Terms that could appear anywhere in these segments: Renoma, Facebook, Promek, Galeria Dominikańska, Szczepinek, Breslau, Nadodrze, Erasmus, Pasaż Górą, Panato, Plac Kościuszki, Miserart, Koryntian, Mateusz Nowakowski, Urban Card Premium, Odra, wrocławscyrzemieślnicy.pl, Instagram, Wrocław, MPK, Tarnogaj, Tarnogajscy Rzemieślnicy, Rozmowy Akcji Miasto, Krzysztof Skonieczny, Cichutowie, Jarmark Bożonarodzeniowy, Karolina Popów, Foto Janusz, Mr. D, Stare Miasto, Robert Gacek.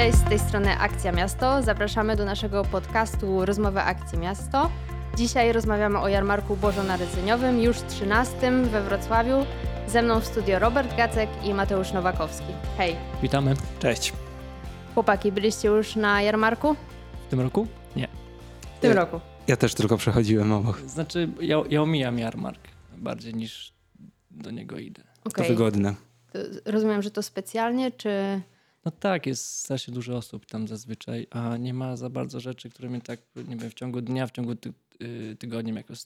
Cześć, z tej strony Akcja Miasto. Zapraszamy do naszego podcastu Rozmowy Akcji Miasto. Dzisiaj rozmawiamy o Jarmarku Bożonarodzeniowym, już 13 we Wrocławiu. Ze mną w studio Robert Gacek i Mateusz Nowakowski. Hej. Witamy. Cześć. Chłopaki, byliście już na jarmarku? W tym roku? Nie. W tym roku? Ja też tylko przechodziłem obok. Znaczy, ja omijam jarmark bardziej niż do niego idę. Okay. To wygodne. To rozumiem, że to specjalnie, czy... No tak, jest strasznie dużo osób tam zazwyczaj, a nie ma za bardzo rzeczy, które mnie tak, nie wiem, w ciągu dnia, w ciągu tygodnia jakoś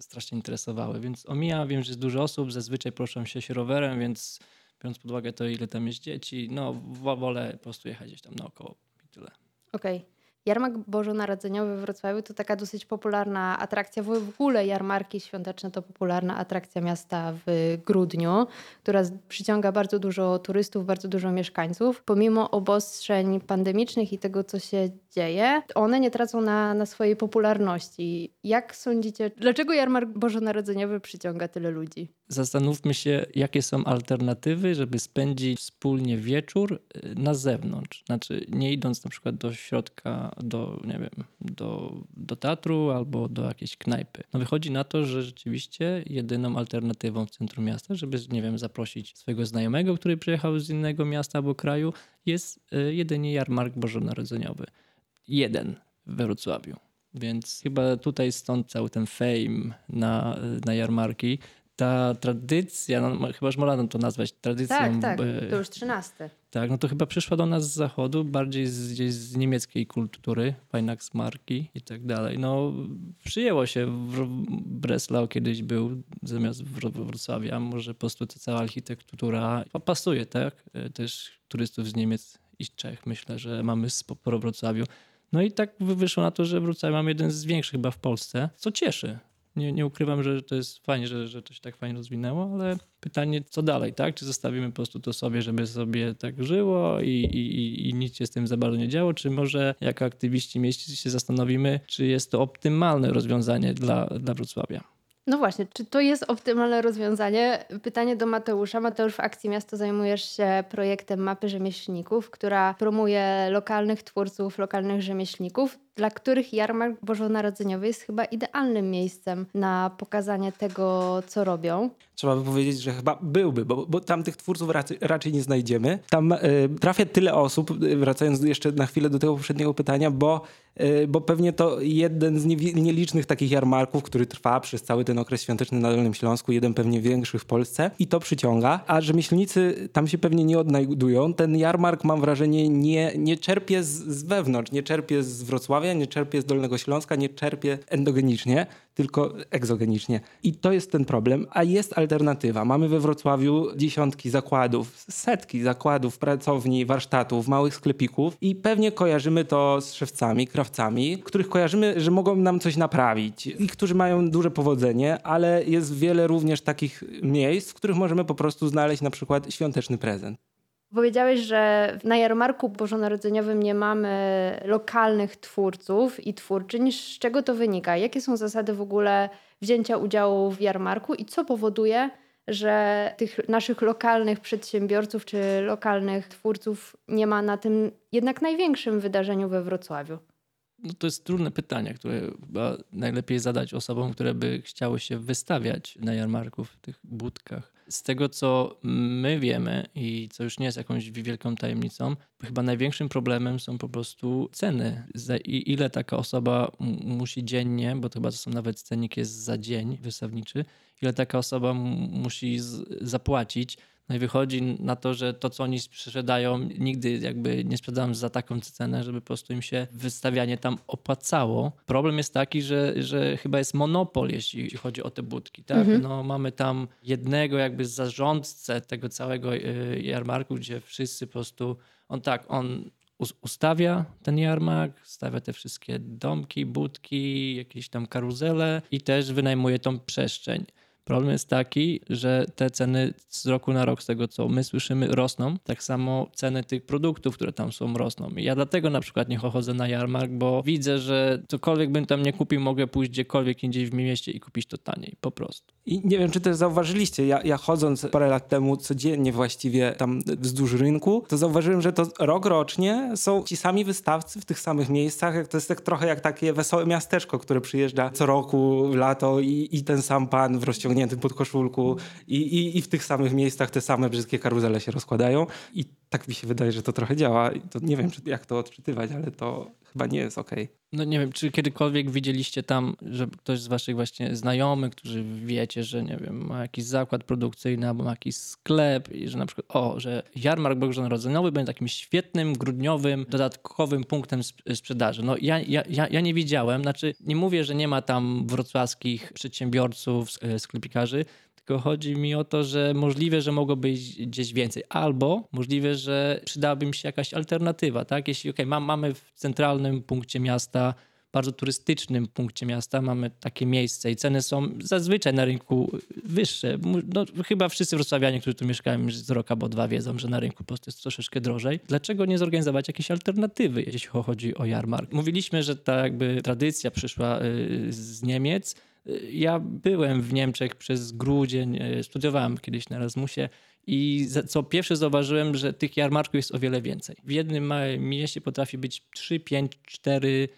strasznie interesowały, więc omijam, wiem, że jest dużo osób, zazwyczaj proszą się rowerem, więc biorąc pod uwagę to, ile tam jest dzieci, no wolę po prostu jechać gdzieś tam naokoło i tyle. Okej. Jarmark Bożonarodzeniowy w Wrocławiu to taka dosyć popularna atrakcja. W ogóle jarmarki świąteczne to popularna atrakcja miasta w grudniu, która przyciąga bardzo dużo turystów, bardzo dużo mieszkańców. Pomimo obostrzeń pandemicznych i tego, co się dzieje, one nie tracą na swojej popularności. Jak sądzicie, dlaczego jarmark bożonarodzeniowy przyciąga tyle ludzi? Zastanówmy się, jakie są alternatywy, żeby spędzić wspólnie wieczór na zewnątrz. Znaczy, nie idąc na przykład do środka, do teatru albo do jakiejś knajpy. No wychodzi na to, że rzeczywiście jedyną alternatywą w centrum miasta, żeby, nie wiem, zaprosić swojego znajomego, który przyjechał z innego miasta albo kraju, jest jedynie jarmark bożonarodzeniowy. Jeden we Wrocławiu. Więc chyba tutaj stąd cały ten fame na jarmarki. Ta tradycja, no, chyba że można to nazwać tradycją. Tak, to już 13. Tak, no to chyba przyszła do nas z zachodu, bardziej gdzieś z niemieckiej kultury, Weihnachtsmarki i tak dalej. No przyjęło się, Breslau kiedyś był zamiast Wrocławia, może po prostu ta cała architektura pasuje, tak? Też turystów z Niemiec i Czech, myślę, że mamy sporo w Wrocławiu. No i tak wyszło na to, że Wrocław mamy jeden z większych chyba w Polsce, co cieszy. Nie ukrywam, że to jest fajnie, że to się tak fajnie rozwinęło, ale pytanie, co dalej, tak? Czy zostawimy po prostu to sobie, żeby sobie tak żyło i nic się z tym za bardzo nie działo? Czy może jako aktywiści mieści się zastanowimy, czy jest to optymalne rozwiązanie dla Wrocławia? No właśnie, czy to jest optymalne rozwiązanie? Pytanie do Mateusza. Mateusz, w Akcji Miasto zajmujesz się projektem Mapy Rzemieślników, która promuje lokalnych twórców, lokalnych rzemieślników, dla których Jarmark Bożonarodzeniowy jest chyba idealnym miejscem na pokazanie tego, co robią. Trzeba by powiedzieć, że chyba byłby, bo tam tych twórców raczej nie znajdziemy. Tam trafia tyle osób, wracając jeszcze na chwilę do tego poprzedniego pytania, bo pewnie to jeden z nielicznych takich jarmarków, który trwa przez cały ten okres świąteczny na Dolnym Śląsku, jeden pewnie większy w Polsce i to przyciąga, a rzemieślnicy tam się pewnie nie odnajdują. Ten jarmark, mam wrażenie, nie czerpie z wewnątrz, nie czerpie z Wrocławia, nie czerpie z Dolnego Śląska, nie czerpie endogenicznie, tylko egzogenicznie. I to jest ten problem, a jest alternatywa. Mamy we Wrocławiu dziesiątki zakładów, setki zakładów, pracowni, warsztatów, małych sklepików i pewnie kojarzymy to z szewcami, krawcami, których kojarzymy, że mogą nam coś naprawić i którzy mają duże powodzenie, ale jest wiele również takich miejsc, w których możemy po prostu znaleźć na przykład świąteczny prezent. Powiedziałeś, że na Jarmarku Bożonarodzeniowym nie mamy lokalnych twórców i twórczyń. Z czego to wynika? Jakie są zasady w ogóle wzięcia udziału w jarmarku i co powoduje, że tych naszych lokalnych przedsiębiorców czy lokalnych twórców nie ma na tym jednak największym wydarzeniu we Wrocławiu? No to jest trudne pytanie, które chyba najlepiej zadać osobom, które by chciały się wystawiać na jarmarku w tych budkach. Z tego, co my wiemy i co już nie jest jakąś wielką tajemnicą, chyba największym problemem są po prostu ceny. Za ile taka osoba musi dziennie, bo to chyba to są nawet cennik jest za dzień wystawniczy, ile taka osoba musi zapłacić. No i wychodzi na to, że to, co oni sprzedają, nigdy jakby nie sprzedałem za taką cenę, żeby po prostu im się wystawianie tam opłacało. Problem jest taki, że chyba jest monopol, jeśli chodzi o te budki. Tak? Mhm. No, mamy tam jednego jakby zarządcę tego całego jarmarku, gdzie wszyscy po prostu... On ustawia ten jarmark, stawia te wszystkie domki, budki, jakieś tam karuzele i też wynajmuje tą przestrzeń. Problem jest taki, że te ceny z roku na rok, z tego co my słyszymy, rosną. Tak samo ceny tych produktów, które tam są, rosną. Ja dlatego na przykład nie chodzę na jarmark, bo widzę, że cokolwiek bym tam nie kupił, mogę pójść gdziekolwiek indziej w mieście i kupić to taniej, po prostu. I nie wiem, czy też zauważyliście, ja chodząc parę lat temu codziennie właściwie tam wzdłuż rynku, to zauważyłem, że to rocznie są ci sami wystawcy w tych samych miejscach. To jest tak trochę jak takie wesołe miasteczko, które przyjeżdża co roku w lato i ten sam pan w rozciągniętym podkoszulku i w tych samych miejscach te same brzydkie karuzele się rozkładają. I tak mi się wydaje, że to trochę działa. To nie wiem, jak to odczytywać, ale to chyba nie jest okej. No nie wiem, czy kiedykolwiek widzieliście tam, że ktoś z waszych właśnie znajomych, którzy wiecie, że nie wiem, ma jakiś zakład produkcyjny albo ma jakiś sklep i że na przykład, że jarmark bożonarodzeniowy będzie takim świetnym, grudniowym, dodatkowym punktem sprzedaży. No ja nie widziałem, znaczy nie mówię, że nie ma tam wrocławskich przedsiębiorców, sklepikarzy, tylko chodzi mi o to, że możliwe, że mogłoby iść gdzieś więcej. Albo możliwe, że przydałaby mi się jakaś alternatywa, tak? Jeśli mamy w centralnym punkcie miasta, bardzo turystycznym punkcie miasta, mamy takie miejsce i ceny są zazwyczaj na rynku wyższe. No, chyba wszyscy wrocławianie, którzy tu mieszkają już z rok albo dwa, wiedzą, że na rynku po prostu jest troszeczkę drożej. Dlaczego nie zorganizować jakiejś alternatywy, jeśli chodzi o jarmark? Mówiliśmy, że ta jakby tradycja przyszła z Niemiec. Ja byłem w Niemczech przez grudzień, studiowałem kiedyś na Erasmusie i co pierwsze zauważyłem, że tych jarmarków jest o wiele więcej. W jednym małym mieście potrafi być 3, 5, 4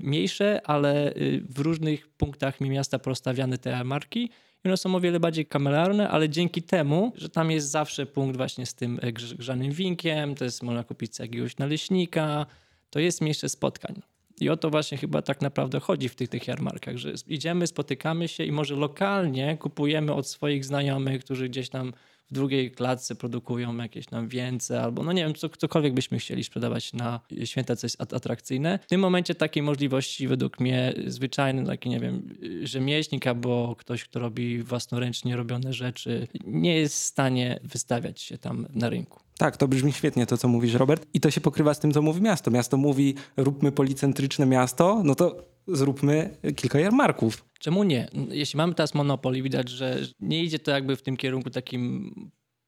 mniejsze, ale w różnych punktach miasta porozstawiane te jarmarki. I one są o wiele bardziej kamelarne, ale dzięki temu, że tam jest zawsze punkt właśnie z tym grzanym winkiem, to jest można kupić jakiegoś naleśnika, to jest miejsce spotkań. I o to właśnie chyba tak naprawdę chodzi w tych jarmarkach, że idziemy, spotykamy się i może lokalnie kupujemy od swoich znajomych, którzy gdzieś tam w drugiej klatce produkują jakieś tam wieńce albo no nie wiem, cokolwiek byśmy chcieli sprzedawać na święta, co jest atrakcyjne. W tym momencie takiej możliwości według mnie zwyczajny taki, nie wiem, rzemieślnik albo ktoś, kto robi własnoręcznie robione rzeczy, nie jest w stanie wystawiać się tam na rynku. Tak, to brzmi świetnie to, co mówisz, Robert. I to się pokrywa z tym, co mówi miasto. Miasto mówi, róbmy policentryczne miasto, no to zróbmy kilka jarmarków. Czemu nie? Jeśli mamy teraz monopol i widać, że nie idzie to jakby w tym kierunku takim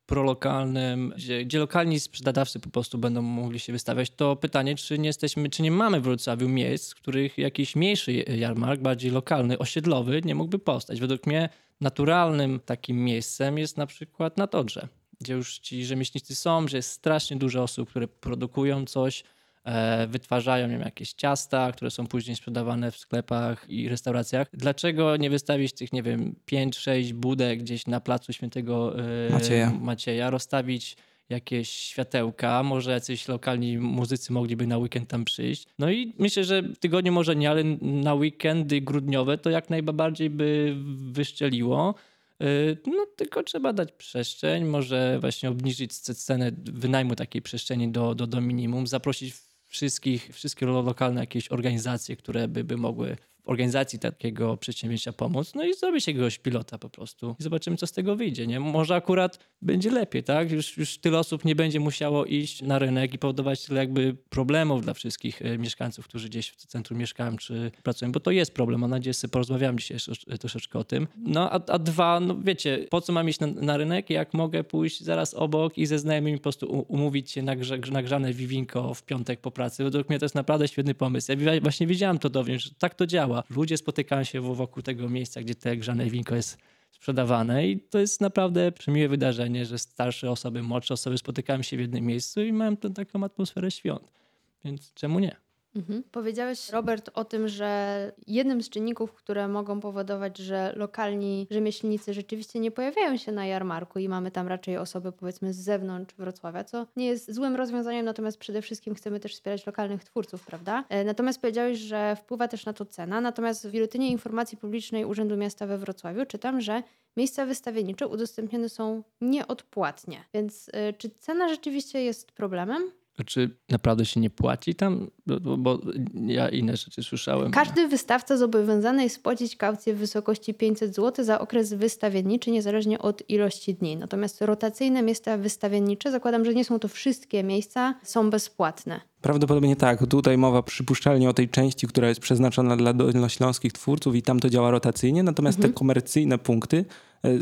prolokalnym, gdzie lokalni sprzedawcy po prostu będą mogli się wystawiać, to pytanie, czy nie mamy w Wrocławiu miejsc, w których jakiś mniejszy jarmark, bardziej lokalny, osiedlowy, nie mógłby powstać. Według mnie naturalnym takim miejscem jest na przykład nad Odrze, gdzie już ci rzemieślnicy są, że jest strasznie dużo osób, które produkują coś, wytwarzają jakieś ciasta, które są później sprzedawane w sklepach i restauracjach. Dlaczego nie wystawić tych, nie wiem, 5-6 budek gdzieś na placu Świętego Macieja, rozstawić jakieś światełka, może jacyś lokalni muzycy mogliby na weekend tam przyjść. No i myślę, że w tygodniu może nie, ale na weekendy grudniowe to jak najbardziej by wyszczeliło. No tylko trzeba dać przestrzeń, może właśnie obniżyć cenę wynajmu takiej przestrzeni do minimum, zaprosić wszystkie lokalne jakieś organizacje, które by mogły w organizacji takiego przedsięwzięcia pomóc, no i zrobić jakiegoś pilota po prostu i zobaczymy, co z tego wyjdzie, nie? Może akurat będzie lepiej, tak? Już tyle osób nie będzie musiało iść na rynek i powodować tyle jakby problemów dla wszystkich mieszkańców, którzy gdzieś w centrum mieszkają czy pracują, bo to jest problem. Mam nadzieję, że sobie porozmawiamy dzisiaj troszeczkę o tym. No a dwa, no wiecie, po co mam iść na rynek, jak mogę pójść zaraz obok i ze znajomymi po prostu umówić się na grzane wiwinko w piątek po pracy. Według mnie to jest naprawdę świetny pomysł. Ja właśnie widziałem to downięć, że tak to działa. Ludzie spotykają się wokół tego miejsca, gdzie te grzane winko jest sprzedawane i to jest naprawdę przemiłe wydarzenie, że starsze osoby, młodsze osoby spotykają się w jednym miejscu i mają taką atmosferę świąt. Więc czemu nie? Mhm. Powiedziałeś, Robert, o tym, że jednym z czynników, które mogą powodować, że lokalni rzemieślnicy rzeczywiście nie pojawiają się na jarmarku i mamy tam raczej osoby powiedzmy z zewnątrz Wrocławia, co nie jest złym rozwiązaniem, natomiast przede wszystkim chcemy też wspierać lokalnych twórców, prawda? Natomiast powiedziałeś, że wpływa też na to cena, natomiast w Biuletynie Informacji Publicznej Urzędu Miasta we Wrocławiu czytam, że miejsca wystawiennicze udostępnione są nieodpłatnie, więc czy cena rzeczywiście jest problemem? Czy naprawdę się nie płaci tam? Bo ja inne rzeczy słyszałem. Każdy wystawca zobowiązany jest płacić kaucję w wysokości 500 zł za okres wystawienniczy, niezależnie od ilości dni. Natomiast rotacyjne miejsca wystawiennicze, zakładam, że nie są to wszystkie miejsca, są bezpłatne. Prawdopodobnie tak. Tutaj mowa przypuszczalnie o tej części, która jest przeznaczona dla dolnośląskich twórców i tam to działa rotacyjnie, natomiast te komercyjne punkty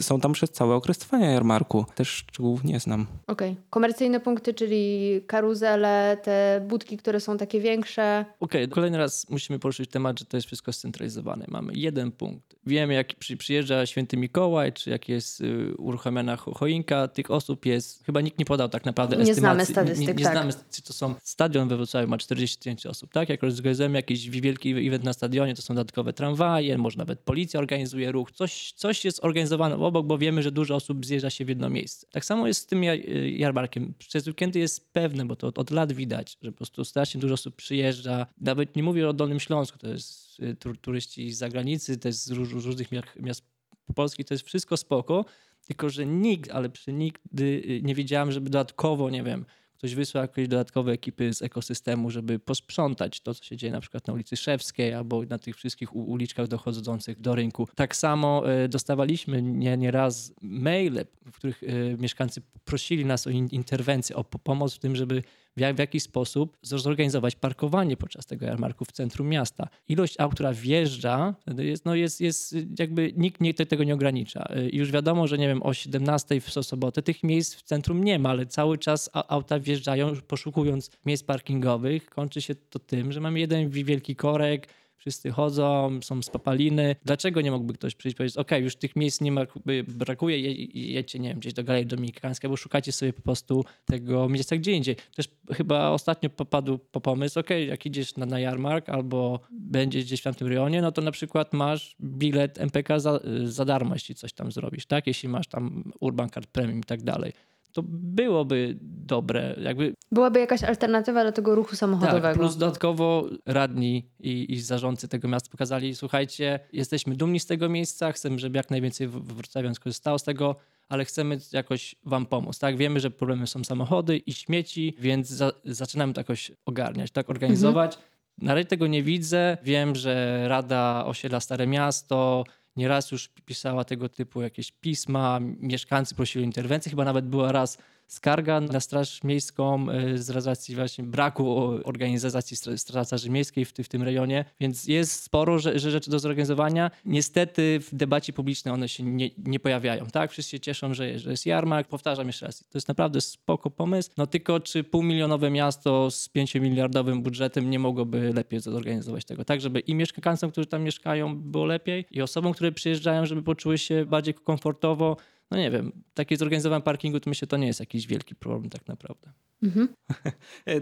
są tam przez cały okres trwania jarmarku. Też szczegółów nie znam. Okej. Komercyjne punkty, czyli karuzele, te budki, które są takie większe. Okej. Kolejny raz musimy poruszyć temat, że to jest wszystko scentralizowane. Mamy jeden punkt. Wiemy, jak przyjeżdża Święty Mikołaj, czy jak jest uruchamiana choinka. Tych osób jest... Chyba nikt nie podał tak naprawdę estymacji. Nie znamy statystyk, znamy, czy to są... Stadion we Wrocławiu ma 40 000 osób, tak? Jak organizujemy jakiś wielki event na stadionie, to są dodatkowe tramwaje, może nawet policja organizuje ruch. Coś jest organizowane obok, bo wiemy, że dużo osób zjeżdża się w jedno miejsce. Tak samo jest z tym jarmarkiem. Przez weekendy jest pewne, bo to od lat widać, że po prostu strasznie dużo osób przyjeżdża. Nawet nie mówię o Dolnym Śląsku, to jest turyści z zagranicy, też z różnych miast polskich, to jest wszystko spoko, tylko że nigdy nie wiedziałem, żeby dodatkowo, nie wiem, ktoś wysłał jakieś dodatkowe ekipy z ekosystemu, żeby posprzątać to, co się dzieje na przykład na ulicy Szewskiej albo na tych wszystkich uliczkach dochodzących do rynku. Tak samo dostawaliśmy nieraz maile, w których mieszkańcy prosili nas o interwencję, o pomoc w tym, żeby w jakiś sposób zorganizować parkowanie podczas tego jarmarku w centrum miasta. Ilość aut, która wjeżdża, jest jakby nikt tego nie ogranicza. Już wiadomo, że nie wiem, o 17 w sobotę tych miejsc w centrum nie ma, ale cały czas auta wjeżdżają, poszukując miejsc parkingowych. Kończy się to tym, że mamy jeden wielki korek, wszyscy chodzą, są spapaliny. Dlaczego nie mógłby ktoś przyjść i powiedzieć, okej, już tych miejsc nie ma, brakuje, jedźcie, nie wiem, gdzieś do Galerii Dominikańskiej, bo szukacie sobie po prostu tego miejsca gdzie indziej. Też chyba ostatnio popadł pomysł, okej, jak idziesz na jarmark albo będziesz gdzieś w tamtym rejonie, no to na przykład masz bilet MPK za darmo, jeśli coś tam zrobisz, tak? Jeśli masz tam Urban Card Premium i tak dalej. To byłoby dobre. Byłaby jakaś alternatywa do tego ruchu samochodowego. Tak, plus dodatkowo radni i zarządcy tego miasta pokazali, słuchajcie, jesteśmy dumni z tego miejsca, chcemy, żeby jak najwięcej wrocławian skorzystało z tego, ale chcemy jakoś wam pomóc. Tak? Wiemy, że problemy są samochody i śmieci, więc zaczynamy to jakoś ogarniać, tak organizować. Na razie tego nie widzę. Wiem, że Rada Osiedla Stare Miasto... Nieraz już pisała tego typu jakieś pisma, mieszkańcy prosili o interwencję. Chyba nawet była raz skarga na Straż Miejską z racji właśnie braku organizacji Straży Miejskiej w tym rejonie. Więc jest sporo rzeczy do zorganizowania. Niestety w debacie publicznej one się nie pojawiają. Tak? Wszyscy się cieszą, że jest jarmark. Powtarzam jeszcze raz, to jest naprawdę spoko pomysł. No tylko czy półmilionowe miasto z 5-miliardowym budżetem nie mogłoby lepiej zorganizować tego? Tak, żeby i mieszkańcom, którzy tam mieszkają, było lepiej i osobom, które przyjeżdżają, żeby poczuły się bardziej komfortowo. No nie wiem, takie zorganizowanie parkingu to myślę, to nie jest jakiś wielki problem tak naprawdę.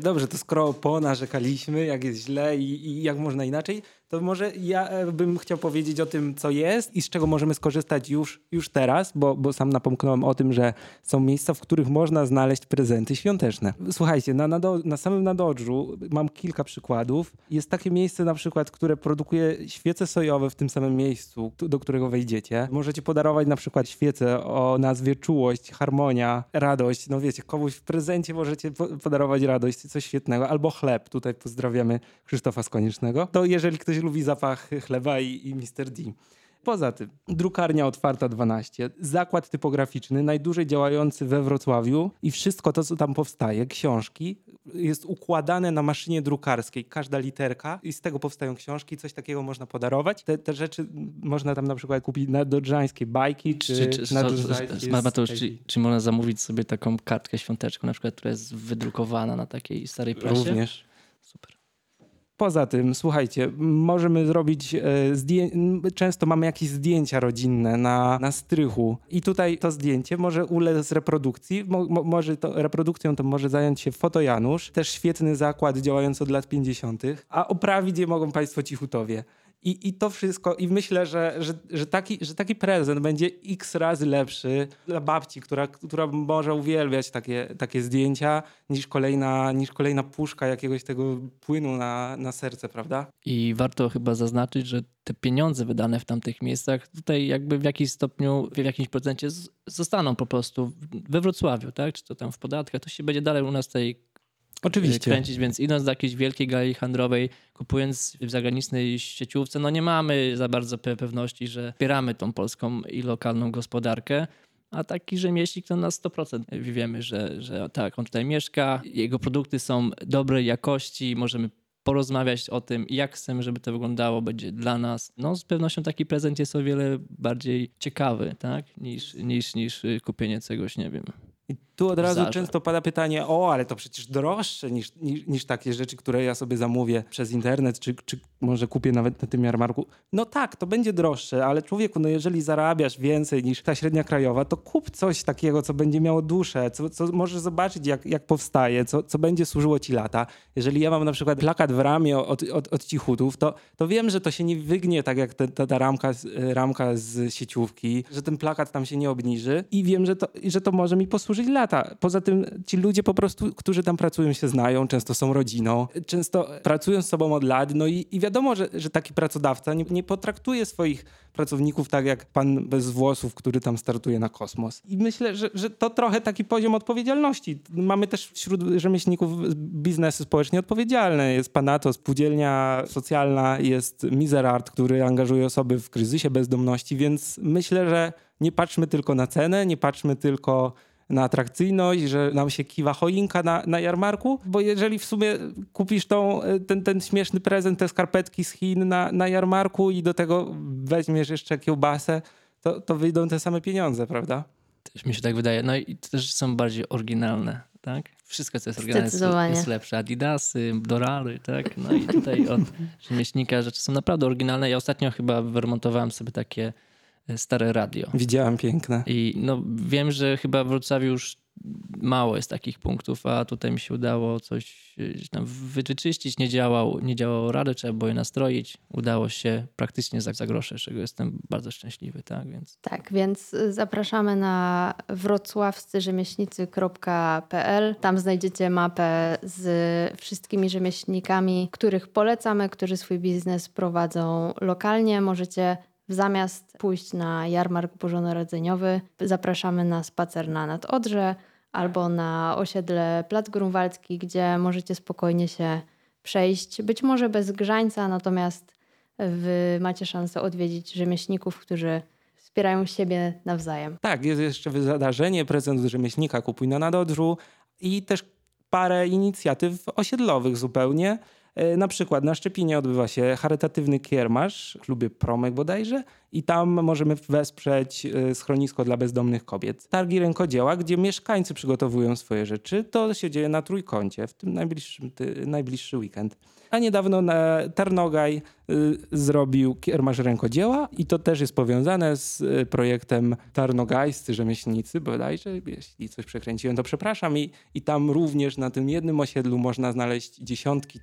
Dobrze, to skoro ponarzekaliśmy, jak jest źle i jak można inaczej, to może ja bym chciał powiedzieć o tym, co jest i z czego możemy skorzystać już teraz, bo sam napomknąłem o tym, że są miejsca, w których można znaleźć prezenty świąteczne. Słuchajcie, na samym Nadodrzu mam kilka przykładów. Jest takie miejsce na przykład, które produkuje świece sojowe w tym samym miejscu, do którego wejdziecie. Możecie podarować na przykład świece o nazwie Czułość, Harmonia, Radość. No wiecie, komuś w prezencie możecie podarować radość, coś świetnego. Albo chleb. Tutaj pozdrawiamy Krzysztofa Skoniecznego. To jeżeli ktoś lubi zapach chleba i Mr. D. Poza tym, drukarnia otwarta 12, zakład typograficzny, najdłużej działający we Wrocławiu i wszystko to, co tam powstaje, książki, jest układane na maszynie drukarskiej. Każda literka i z tego powstają książki, coś takiego można podarować. Te rzeczy można tam na przykład kupić nadodrzańskie bajki czy nadodrzańskie... Mateusz, czy można zamówić sobie taką kartkę świąteczną, na przykład, która jest wydrukowana na takiej starej prasie? Również. Super. Poza tym, słuchajcie, możemy zrobić często mamy jakieś zdjęcia rodzinne na strychu i tutaj to zdjęcie może ulec reprodukcji, reprodukcją to może zająć się Foto Janusz, też świetny zakład działający od lat 50., a oprawić je mogą Państwo Cichutowie. I to wszystko, i myślę, że taki prezent będzie x razy lepszy dla babci, która może uwielbiać takie zdjęcia niż kolejna puszka jakiegoś tego płynu na serce, prawda? I warto chyba zaznaczyć, że te pieniądze wydane w tamtych miejscach tutaj jakby w jakimś stopniu, w jakimś procencie zostaną po prostu we Wrocławiu, tak? Czy to tam w podatkach, to się będzie dalej u nas tej oczywiście kręcić, więc idąc do jakiejś wielkiej galerii handlowej, kupując w zagranicznej sieciówce, no nie mamy za bardzo pewności, że wspieramy tą polską i lokalną gospodarkę. A taki rzemieślnik to na 100% wiemy, że tak, on tutaj mieszka, jego produkty są dobrej jakości, możemy porozmawiać o tym, jak chcemy, żeby to wyglądało, będzie dla nas. No z pewnością taki prezent jest o wiele bardziej ciekawy, tak, niż kupienie czegoś, nie wiem. I tu od razu często pada pytanie, ale to przecież droższe niż takie rzeczy, które ja sobie zamówię przez internet, czy może kupię nawet na tym jarmarku. No tak, to będzie droższe, ale człowieku, no jeżeli zarabiasz więcej niż ta średnia krajowa, to kup coś takiego, co będzie miało duszę, co możesz zobaczyć, jak powstaje, co będzie służyło ci lata. Jeżeli ja mam na przykład plakat w ramie od Cichutów, to wiem, że to się nie wygnie tak jak ta ramka z sieciówki, że ten plakat tam się nie obniży i wiem, że to może mi posłużyć lata. Poza tym ci ludzie po prostu, którzy tam pracują, się znają, często są rodziną, często pracują z sobą od lat, no i wiadomo, że taki pracodawca nie potraktuje swoich pracowników tak jak pan bez włosów, który tam startuje na kosmos. I myślę, że to trochę taki poziom odpowiedzialności. Mamy też wśród rzemieślników biznesy społecznie odpowiedzialne. Jest Panato, spółdzielnia socjalna, jest Miserart, który angażuje osoby w kryzysie bezdomności, więc myślę, że nie patrzmy tylko na cenę, nie patrzmy tylko na atrakcyjność, że nam się kiwa choinka na jarmarku, bo jeżeli w sumie kupisz ten śmieszny prezent, te skarpetki z Chin na jarmarku i do tego weźmiesz jeszcze kiełbasę, to wyjdą te same pieniądze, prawda? Też mi się tak wydaje. No i też są bardziej oryginalne, tak? Wszystko, co jest oryginalne, jest lepsze. Adidasy, Dorary, tak? No i tutaj od rzemieślnika rzeczy są naprawdę oryginalne. Ja ostatnio chyba wyremontowałem sobie takie stare radio. Widziałem, piękne. I no wiem, że chyba w Wrocławiu już mało jest takich punktów, a tutaj mi się udało coś tam wyczyścić. Nie działało radio, trzeba było je nastroić. Udało się praktycznie za grosze, z czego jestem bardzo szczęśliwy. Tak, więc zapraszamy na wrocławscyrzemieślnicy.pl. Tam znajdziecie mapę z wszystkimi rzemieślnikami, których polecamy, którzy swój biznes prowadzą lokalnie. Możecie zamiast pójść na jarmark bożonarodzeniowy, zapraszamy na spacer na Nadodrze albo na osiedle Plac Grunwaldzki, gdzie możecie spokojnie się przejść. Być może bez grzańca, natomiast wy macie szansę odwiedzić rzemieślników, którzy wspierają siebie nawzajem. Tak, jest jeszcze wydarzenie Prezent Rzemieślnika Kupuj na Nadodrzu i też parę inicjatyw osiedlowych zupełnie. Na przykład na Szczepinie odbywa się charytatywny kiermasz w klubie Promek bodajże i tam możemy wesprzeć schronisko dla bezdomnych kobiet. Targi rękodzieła, gdzie mieszkańcy przygotowują swoje rzeczy, to się dzieje na Trójkącie w tym najbliższy weekend. A niedawno Tarnogaj zrobił kiermasz rękodzieła i to też jest powiązane z projektem Tarnogajscy Rzemieślnicy bodajże. Jeśli coś przekręciłem, to przepraszam. I tam również na tym jednym osiedlu można znaleźć dziesiątki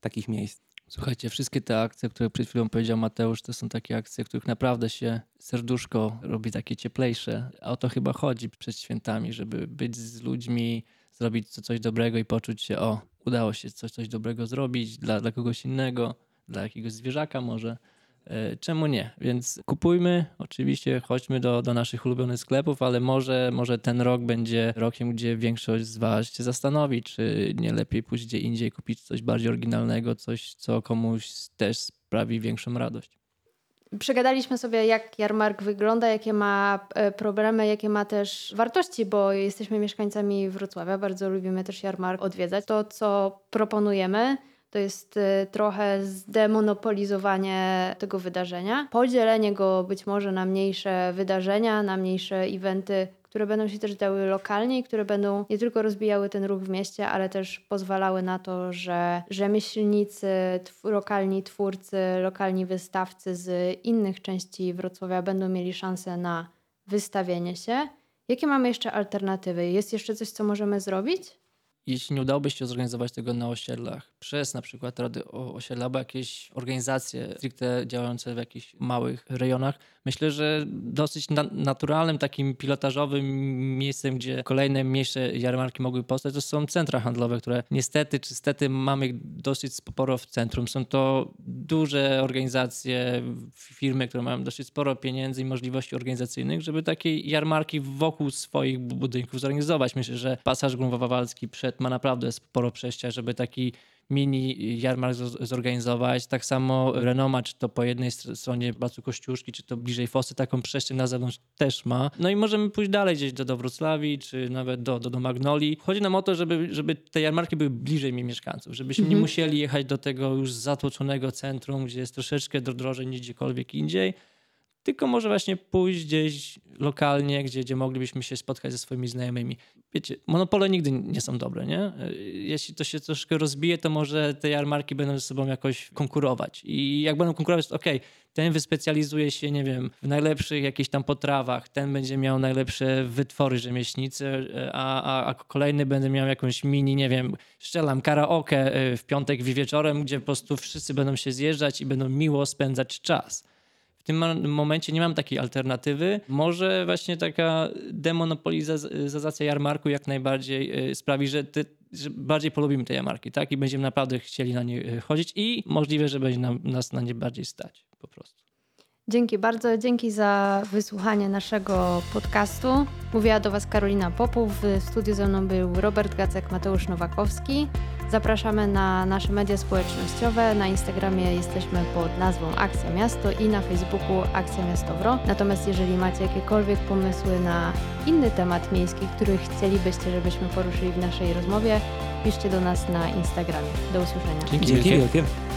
takich miejsc. Słuchajcie, wszystkie te akcje, które przed chwilą powiedział Mateusz, to są takie akcje, w których naprawdę się serduszko robi takie cieplejsze. A o to chyba chodzi przed świętami, żeby być z ludźmi, zrobić coś dobrego i poczuć się, udało się coś dobrego zrobić dla kogoś innego, dla jakiegoś zwierzaka może. Czemu nie? Więc kupujmy, oczywiście chodźmy do naszych ulubionych sklepów, ale może ten rok będzie rokiem, gdzie większość z was się zastanowi, czy nie lepiej pójść gdzie indziej, kupić coś bardziej oryginalnego, coś, co komuś też sprawi większą radość. Przegadaliśmy sobie, jak jarmark wygląda, jakie ma problemy, jakie ma też wartości, bo jesteśmy mieszkańcami Wrocławia, bardzo lubimy też jarmark odwiedzać. To, co proponujemy, to jest trochę zdemonopolizowanie tego wydarzenia, podzielenie go być może na mniejsze wydarzenia, na mniejsze eventy, które będą się też działy lokalnie i które będą nie tylko rozbijały ten ruch w mieście, ale też pozwalały na to, że rzemieślnicy, lokalni twórcy, lokalni wystawcy z innych części Wrocławia będą mieli szansę na wystawienie się. Jakie mamy jeszcze alternatywy? Jest jeszcze coś, co możemy zrobić? Jeśli nie udałoby się zorganizować tego na osiedlach, przez na przykład rady osiedla albo jakieś organizacje stricte działające w jakichś małych rejonach, myślę, że dosyć naturalnym, takim pilotażowym miejscem, gdzie kolejne mniejsze jarmarki mogły powstać, to są centra handlowe, które niestety czy stety mamy dosyć sporo w centrum. Są to duże organizacje, firmy, które mają dosyć sporo pieniędzy i możliwości organizacyjnych, żeby takie jarmarki wokół swoich budynków zorganizować. Myślę, że Pasaż Górą ma naprawdę sporo przejścia, żeby taki mini jarmark zorganizować. Tak samo Renoma, czy to po jednej stronie Placu Kościuszki, czy to bliżej Fosy, taką przestrzeń na zewnątrz też ma. No i możemy pójść dalej gdzieś do Wrocławii, czy nawet do Magnolii. Chodzi nam o to, żeby te jarmarki były bliżej mieszkańców, żebyśmy nie musieli jechać do tego już zatłoczonego centrum, gdzie jest troszeczkę drożej niż gdziekolwiek indziej. Tylko może właśnie pójść gdzieś lokalnie, gdzie moglibyśmy się spotkać ze swoimi znajomymi. Wiecie, monopole nigdy nie są dobre, nie? Jeśli to się troszkę rozbije, to może te jarmarki będą ze sobą jakoś konkurować. I jak będą konkurować, to okej, ten wyspecjalizuje się, nie wiem, w najlepszych jakichś tam potrawach, ten będzie miał najlepsze wytwory rzemieślnicze, a kolejny będzie miał jakąś mini, nie wiem, karaoke w piątek wieczorem, gdzie po prostu wszyscy będą się zjeżdżać i będą miło spędzać czas. W tym momencie nie mam takiej alternatywy. Może właśnie taka demonopolizacja jarmarku jak najbardziej sprawi, że bardziej polubimy te jarmarki, tak? I będziemy naprawdę chcieli na nie chodzić i możliwe, że będzie nas na nie bardziej stać po prostu. Dzięki bardzo, dzięki za wysłuchanie naszego podcastu. Mówiła do Was Karolina Popów, w studiu ze mną był Robert Gacek, Mateusz Nowakowski. Zapraszamy na nasze media społecznościowe, na Instagramie jesteśmy pod nazwą Akcja Miasto i na Facebooku Akcja Miasto Wro. Natomiast jeżeli macie jakiekolwiek pomysły na inny temat miejski, który chcielibyście, żebyśmy poruszyli w naszej rozmowie, piszcie do nas na Instagramie. Do usłyszenia. Dzięki.